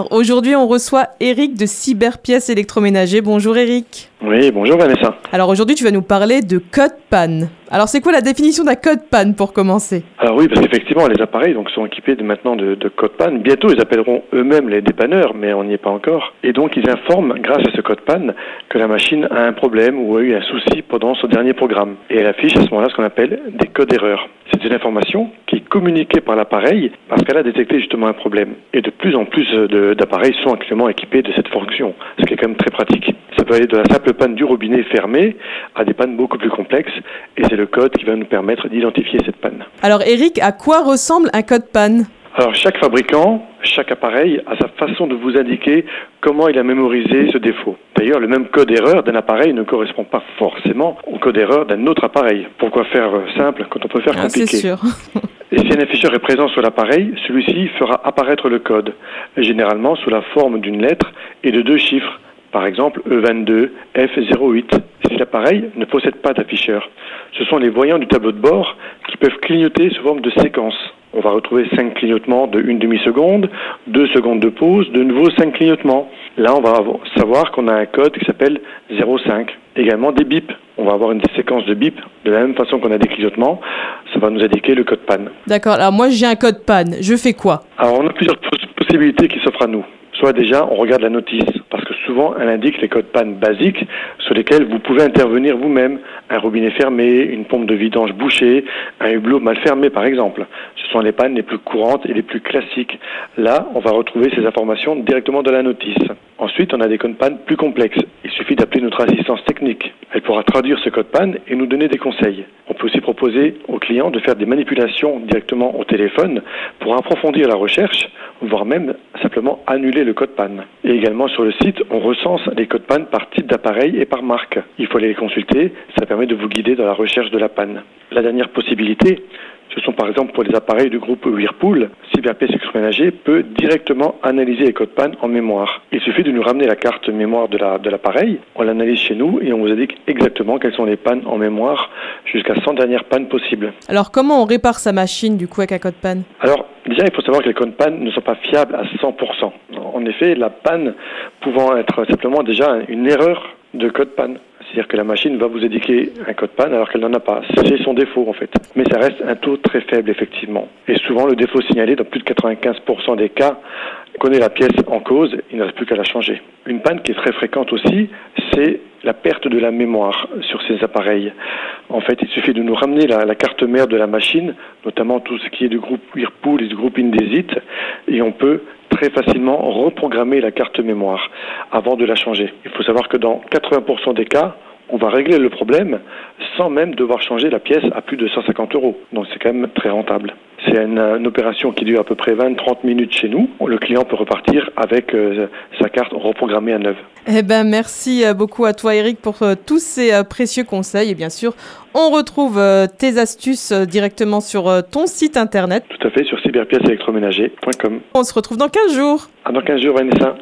Alors aujourd'hui, on reçoit Eric de Cyberpièces électroménager. Bonjour Eric. Oui, bonjour Vanessa. Alors aujourd'hui, tu vas nous parler de Codes-Pannes. Alors c'est quoi la définition d'un Codes-Pannes pour commencer? Alors oui, parce qu'effectivement, les appareils donc sont équipés maintenant de Codes-Pannes. Bientôt, ils appelleront eux-mêmes les dépanneurs, mais on n'y est pas encore. Et donc, ils informent, grâce à ce Codes-Pannes, que la machine a un problème ou a eu un souci pendant son dernier programme. Et elle affiche à ce moment-là ce qu'on appelle des codes erreurs. C'est une information qui est communiquée par l'appareil parce qu'elle a détecté justement un problème. Et de plus en plus d'appareils sont actuellement équipés de cette fonction, ce qui est quand même très pratique. Ça peut aller de la simple panne du robinet fermé à des pannes beaucoup plus complexes, et c'est le code qui va nous permettre d'identifier cette panne. Alors Eric, à quoi ressemble un code-panne ? Alors chaque fabricant, chaque appareil a sa façon de vous indiquer comment il a mémorisé ce défaut. D'ailleurs, le même code erreur d'un appareil ne correspond pas forcément au code erreur d'un autre appareil. Pourquoi faire simple quand on peut faire compliqué ? C'est sûr. Et si un afficheur est présent sur l'appareil, celui-ci fera apparaître le code, généralement sous la forme d'une lettre et de deux chiffres. Par exemple, E22, F08, si l'appareil ne possède pas d'afficheur. Ce sont les voyants du tableau de bord qui peuvent clignoter sous forme de séquence. On va retrouver 5 clignotements de 1 demi-seconde, 2 secondes de pause, de nouveau 5 clignotements. Là, on va savoir qu'on a un code qui s'appelle 05. Également des bips. On va avoir une séquence de bips de la même façon qu'on a des clignotements. Ça va nous indiquer le code panne. D'accord. Alors moi, j'ai un code panne. Je fais quoi? Alors, on a plusieurs possibilités qui s'offrent à nous. Soit déjà, on regarde la notice, parce que souvent, elle indique les codes pannes basiques sur lesquels vous pouvez intervenir vous-même. Un robinet fermé, une pompe de vidange bouchée, un hublot mal fermé, par exemple. Ce sont les pannes les plus courantes et les plus classiques. Là, on va retrouver ces informations directement de la notice. Ensuite, on a des codes pannes plus complexes. Il suffit d'appeler notre assistance technique. Elle pourra traduire ce code panne et nous donner des conseils. On peut aussi proposer aux clients de faire des manipulations directement au téléphone pour approfondir la recherche, voire même simplement annuler le code panne. Et également sur le site, on recense les codes panne par type d'appareil et par marque. Il faut aller les consulter, ça permet de vous guider dans la recherche de la panne. La dernière possibilité, ce sont par exemple pour les appareils du groupe Whirlpool, Cyberpièces électroménager peut directement analyser les codes pannes en mémoire. Il suffit de nous ramener la carte mémoire de l'appareil, on l'analyse chez nous et on vous indique exactement quelles sont les pannes en mémoire jusqu'à 100 dernières pannes possibles. Alors comment on répare sa machine du coup avec un code panne? Alors déjà il faut savoir que les codes pannes ne sont pas fiables à 100%. En effet, la panne pouvant être simplement déjà une erreur de code panne. C'est-à-dire que la machine va vous indiquer un code panne alors qu'elle n'en a pas. C'est son défaut en fait. Mais ça reste un taux très faible effectivement. Et souvent le défaut signalé dans plus de 95% des cas connaît la pièce en cause, il ne reste plus qu'à la changer. Une panne qui est très fréquente aussi, c'est la perte de la mémoire sur ces appareils. En fait, il suffit de nous ramener la carte mère de la machine, notamment tout ce qui est du groupe Whirlpool et du groupe Indesit, et on peut très facilement reprogrammer la carte mémoire avant de la changer. Il faut savoir que dans 80% des cas, on va régler le problème sans même devoir changer la pièce à plus de 150 €. Donc c'est quand même très rentable. C'est une opération qui dure à peu près 20-30 minutes chez nous. Le client peut repartir avec sa carte reprogrammée à neuf. Eh ben, merci beaucoup à toi Eric pour tous ces précieux conseils. Et bien sûr, on retrouve tes astuces directement sur ton site internet. Tout à fait, sur cyberpièceselectroménager.com. On se retrouve dans 15 jours. Ah, dans 15 jours Vanessa.